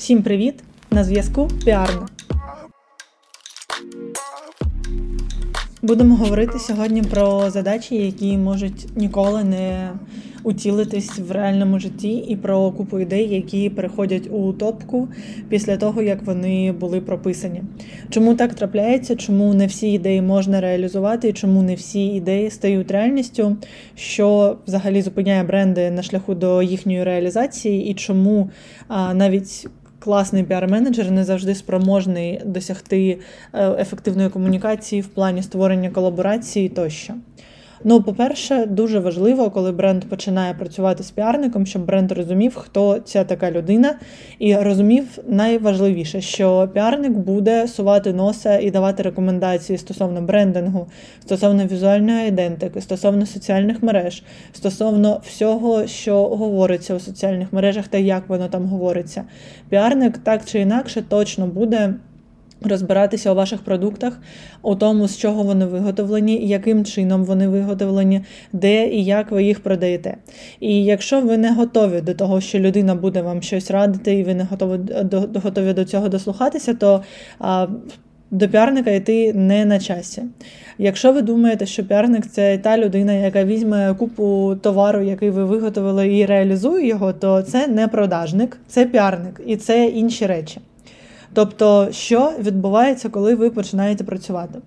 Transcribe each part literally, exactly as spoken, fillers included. Всім привіт! На зв'язку Піарна. Будемо говорити сьогодні про задачі, які можуть ніколи не утілитись в реальному житті, і про купу ідей, які переходять у топку після того, як вони були прописані. Чому так трапляється, чому не всі ідеї можна реалізувати, і чому не всі ідеї стають реальністю, що взагалі зупиняє бренди на шляху до їхньої реалізації, і чому а, навіть класний піар-менеджер не завжди спроможний досягти ефективної комунікації в плані створення колаборації тощо. Ну, по-перше, дуже важливо, коли бренд починає працювати з піарником, щоб бренд розумів, хто ця така людина, і розумів найважливіше, що піарник буде сувати носа і давати рекомендації стосовно брендингу, стосовно візуальної ідентики, стосовно соціальних мереж, стосовно всього, що говориться у соціальних мережах та як воно там говориться. Піарник так чи інакше точно буде розбиратися у ваших продуктах, у тому, з чого вони виготовлені, яким чином вони виготовлені, де і як ви їх продаєте. І якщо ви не готові до того, що людина буде вам щось радити, і ви не готові до, готові до цього дослухатися, то а, до піарника йти не на часі. Якщо ви думаєте, що піарник – це та людина, яка візьме купу товару, який ви виготовили, і реалізує його, то це не продажник, це піарник, і це інші речі. Тобто, що відбувається, коли ви починаєте працювати?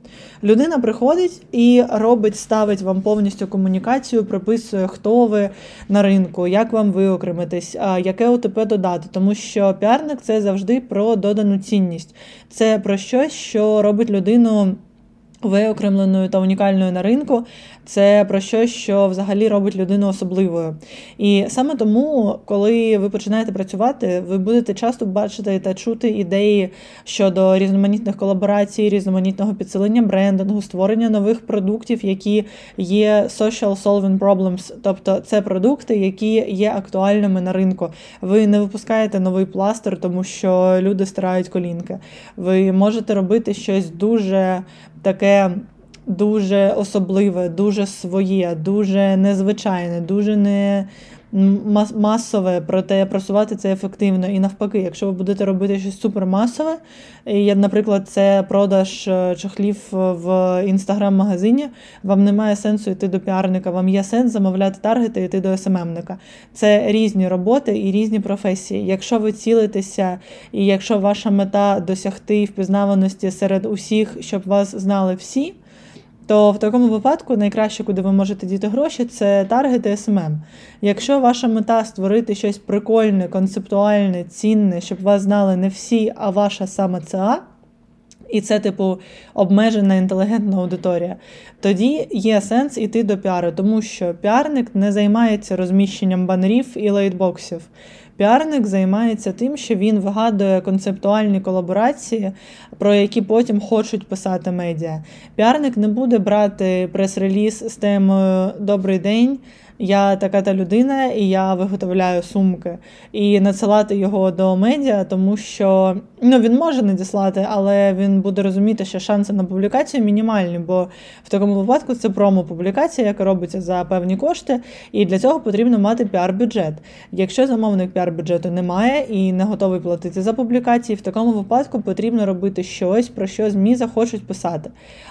Людина приходить і робить, ставить вам повністю комунікацію, прописує, хто ви на ринку, як вам виокремитись, яке ОТП додати. Тому що піарник – це завжди про додану цінність. Це про щось, що робить людину виокремленою та унікальною на ринку. Це про щось, що взагалі робить людину особливою. І саме тому, коли ви починаєте працювати, ви будете часто бачити та чути ідеї щодо різноманітних колаборацій, різноманітного підсилення брендингу, створення нових продуктів, які є social solving problems. Тобто це продукти, які є актуальними на ринку. Ви не випускаєте новий пластир, тому що люди стирають колінки. Ви можете робити щось дуже таке дуже особливе, дуже своє, дуже незвичайне, дуже не масове, проте просувати це ефективно. І навпаки, якщо ви будете робити щось супермасове, наприклад, це продаж чохлів в інстаграм-магазині, вам немає сенсу йти до піарника, вам є сенс замовляти таргети і йти до ес-ем-ем-ника. Це різні роботи і різні професії. Якщо ви цілитеся, і якщо ваша мета досягти впізнаваності серед усіх, щоб вас знали всі, то в такому випадку найкраще, куди ви можете діти гроші, це таргети ес-ем-ем. Якщо ваша мета створити щось прикольне, концептуальне, цінне, щоб вас знали не всі, а ваша саме ЦА, і це, типу, обмежена інтелігентна аудиторія, тоді є сенс іти до піару, тому що піарник не займається розміщенням банерів і лейтбоксів. Піарник займається тим, що він вигадує концептуальні колаборації, про які потім хочуть писати медіа. Піарник не буде брати прес-реліз з темою «Добрий день, я така та людина, і я виготовляю сумки», і надсилати його до медіа, тому що ну, він може надіслати, але він буде розуміти, що шанси на публікацію мінімальні, бо в такому випадку це промо-публікація, яка робиться за певні кошти, і для цього потрібно мати піар-бюджет. Якщо замовник піар-бюджету немає і не готовий платити за публікації, в такому випадку потрібно робити щось, про що ЗМІ захочуть писати.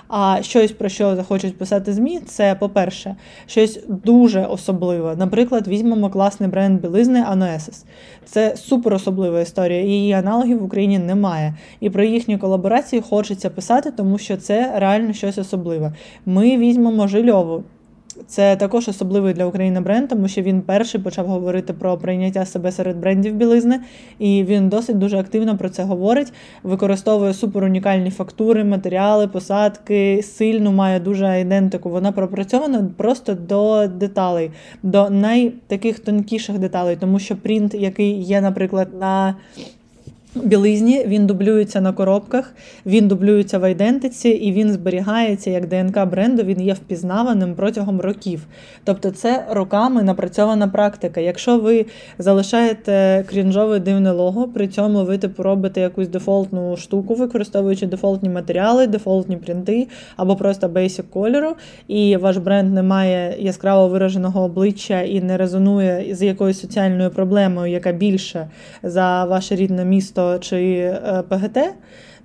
А щось, про що захочуть писати ЗМІ, це, по-перше, щось дуже особливе. Наприклад, візьмемо класний бренд білизни Ануесес. Це супер особлива історія, і її аналогів в Україні немає. І про їхні колаборації хочеться писати, тому що це реально щось особливе. Ми візьмемо Жильову. Це також особливий для України бренд, тому що він перший почав говорити про прийняття себе серед брендів білизни, і він досить дуже активно про це говорить, використовує суперунікальні фактури, матеріали, посадки, сильно має дуже ідентику. Вона пропрацьована просто до деталей, до найтаких тонкіших деталей, тому що принт, який є, наприклад, на білизні, він дублюється на коробках, він дублюється в айдентиці і він зберігається як ДНК бренду, він є впізнаваним протягом років. Тобто це роками напрацьована практика. Якщо ви залишаєте крінжове дивне лого, при цьому ви типу робите якусь дефолтну штуку, використовуючи дефолтні матеріали, дефолтні принти або просто бейсік кольору, і ваш бренд не має яскраво вираженого обличчя і не резонує з якоюсь соціальною проблемою, яка більше за ваше рідне місто чи ПГТ,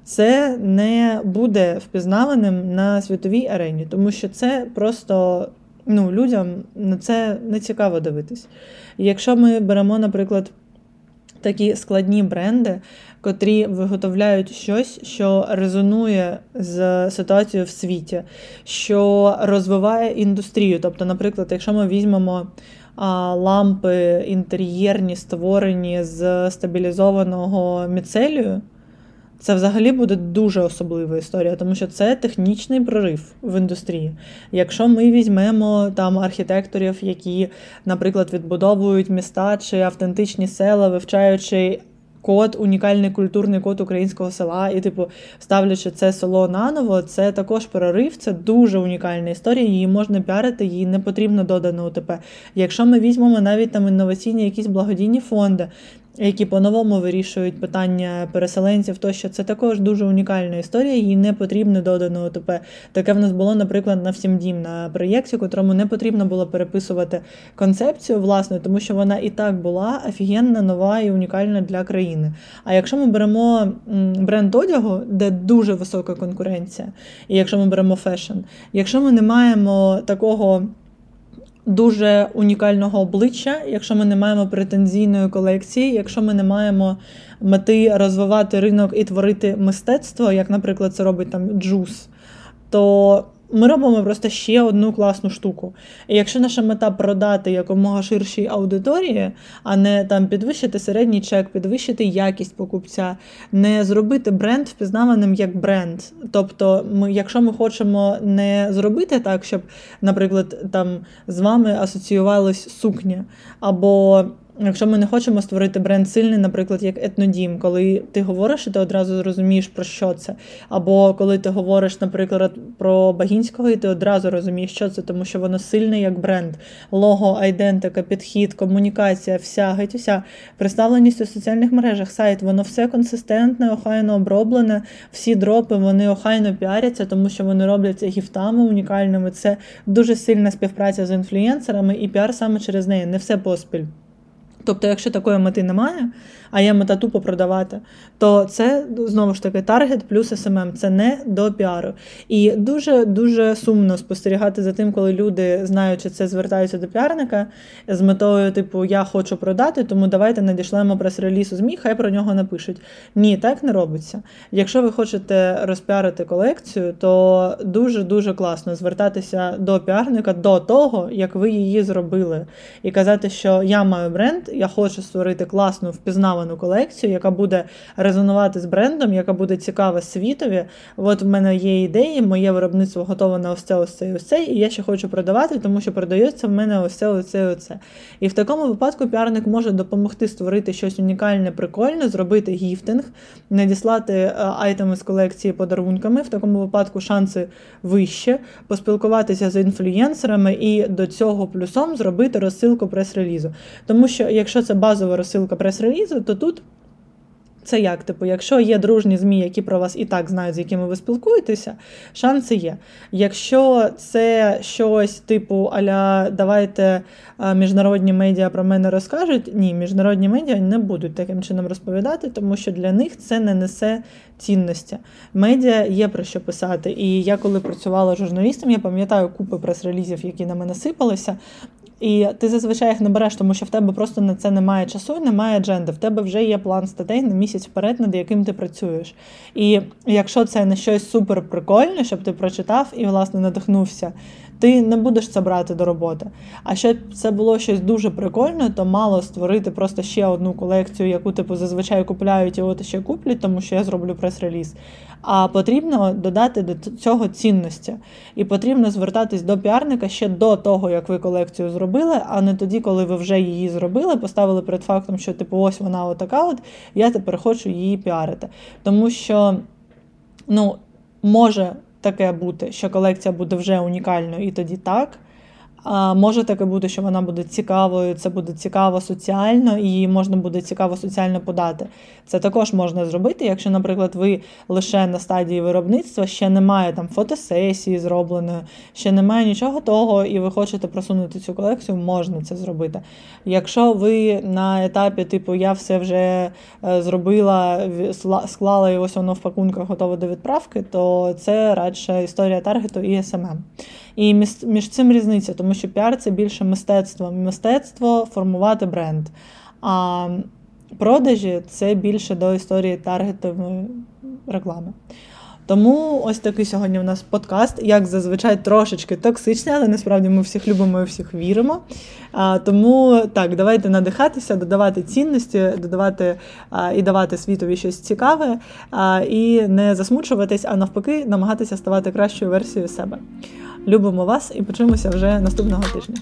це не буде впізнаваним на світовій арені, тому що це просто, ну, людям на це не цікаво дивитись. Якщо ми беремо, наприклад, такі складні бренди, котрі виготовляють щось, що резонує з ситуацією в світі, що розвиває індустрію. Тобто, наприклад, якщо ми візьмемо лампи інтер'єрні, створені з стабілізованого міцелію, це взагалі буде дуже особлива історія, тому що це технічний прорив в індустрії. Якщо ми візьмемо там архітекторів, які, наприклад, відбудовують міста чи автентичні села, вивчаючи код, унікальний культурний код українського села і, типу, ставлячи це село наново, це також прорив, це дуже унікальна історія, її можна піарити, їй не потрібно додане УТП. Якщо ми візьмемо навіть там інноваційні якісь благодійні фонди, які по-новому вирішують питання переселенців, то що це також дуже унікальна історія, їй не потрібно додане УТП. Таке в нас було, наприклад, на «Всімдім», на проєкті, котрому не потрібно було переписувати концепцію, власне, тому що вона і так була офігенна, нова і унікальна для країни. А якщо ми беремо бренд одягу, де дуже висока конкуренція, і якщо ми беремо фешн, якщо ми не маємо такого дуже унікального обличчя, якщо ми не маємо претензійної колекції, якщо ми не маємо мети розвивати ринок і творити мистецтво, як, наприклад, це робить там Juice, то ми робимо просто ще одну класну штуку. І якщо наша мета продати якомога ширшій аудиторії, а не там підвищити середній чек, підвищити якість покупця, не зробити бренд впізнаваним як бренд. Тобто, ми, якщо ми хочемо не зробити так, щоб, наприклад, там з вами асоціювалась сукня, або якщо ми не хочемо створити бренд сильний, наприклад, як Етнодім, коли ти говориш, і ти одразу розумієш, про що це. Або коли ти говориш, наприклад, про Багінського, і ти одразу розумієш, що це, тому що воно сильне як бренд. Лого, айдентика, підхід, комунікація, вся, геть уся, представленість у соціальних мережах, сайт, воно все консистентне, охайно оброблене, всі дропи, вони охайно піаряться, тому що вони робляться гіфтами унікальними. Це дуже сильна співпраця з інфлюєнсерами і піар саме через неї, не все поспіль. Тобто, якщо такої мети немає, а є мета тупо продавати, то це, знову ж таки, таргет плюс ес ем ем. Це не до піару. І дуже-дуже сумно спостерігати за тим, коли люди, знаючи це, звертаються до піарника з метою, типу, я хочу продати, тому давайте надішлемо прес-реліз у ЗМІ, хай про нього напишуть. Ні, так не робиться. Якщо ви хочете розпіарити колекцію, то дуже-дуже класно звертатися до піарника до того, як ви її зробили. І казати, що я маю бренд, я хочу створити класну, впізнавану колекцію, яка буде резонувати з брендом, яка буде цікава світові. От в мене є ідеї, моє виробництво готове на ось це, ось це і ось це, і я ще хочу продавати, тому що продається в мене ось це, ось це і ось це. І в такому випадку піарник може допомогти створити щось унікальне, прикольне, зробити гіфтинг, надіслати айтеми з колекції подарунками, в такому випадку шанси вище, поспілкуватися з інфлюєнсерами і до цього плюсом зробити розсилку прес-релізу. Тому що якщо це базова розсилка прес-релізу, то тут це як? Типу, якщо є дружні ЗМІ, які про вас і так знають, з якими ви спілкуєтеся, шанси є. Якщо це щось типу а-ля давайте міжнародні медіа про мене розкажуть, ні, міжнародні медіа не будуть таким чином розповідати, тому що для них це не несе цінності. Медіа є про що писати. І я коли працювала журналістом, я пам'ятаю купи прес-релізів, які на мене сипалися, і ти зазвичай їх не береш, тому що в тебе просто на це немає часу і немає адженди. В тебе вже є план статей на місяць вперед, над яким ти працюєш. І якщо це не щось супер прикольне, щоб ти прочитав і, власне, надихнувся, ти не будеш це брати до роботи. А щоб це було щось дуже прикольне, то мало створити просто ще одну колекцію, яку типу зазвичай купляють і от ще куплять, тому що я зроблю прес-реліз. А потрібно додати до цього цінності. І потрібно звертатись до піарника ще до того, як ви колекцію зробили, а не тоді, коли ви вже її зробили, поставили перед фактом, що типу ось вона отака от, я тепер хочу її піарити. Тому що, ну, може таке бути, що колекція буде вже унікальною і тоді так. А може таке бути, що вона буде цікавою, це буде цікаво соціально, і її можна буде цікаво соціально подати. Це також можна зробити, якщо, наприклад, ви лише на стадії виробництва, ще немає там фотосесії зробленої, ще немає нічого того, і ви хочете просунути цю колекцію, можна це зробити. Якщо ви на етапі, типу, я все вже зробила, склала, і ось воно в пакунках готове до відправки, то це радше історія таргету і ес ем ем. І між цим різниця, тому що піар – це більше мистецтво. Мистецтво – формувати бренд. А продажі – це більше до історії таргетової реклами. Тому ось такий сьогодні у нас подкаст, як зазвичай трошечки токсичний, але насправді ми всіх любимо і всіх віримо. А, тому так, давайте надихатися, додавати цінності, додавати а, і давати світові щось цікаве, а, і не засмучуватись, а навпаки, намагатися ставати кращою версією себе. Любимо вас і почуємося вже наступного тижня.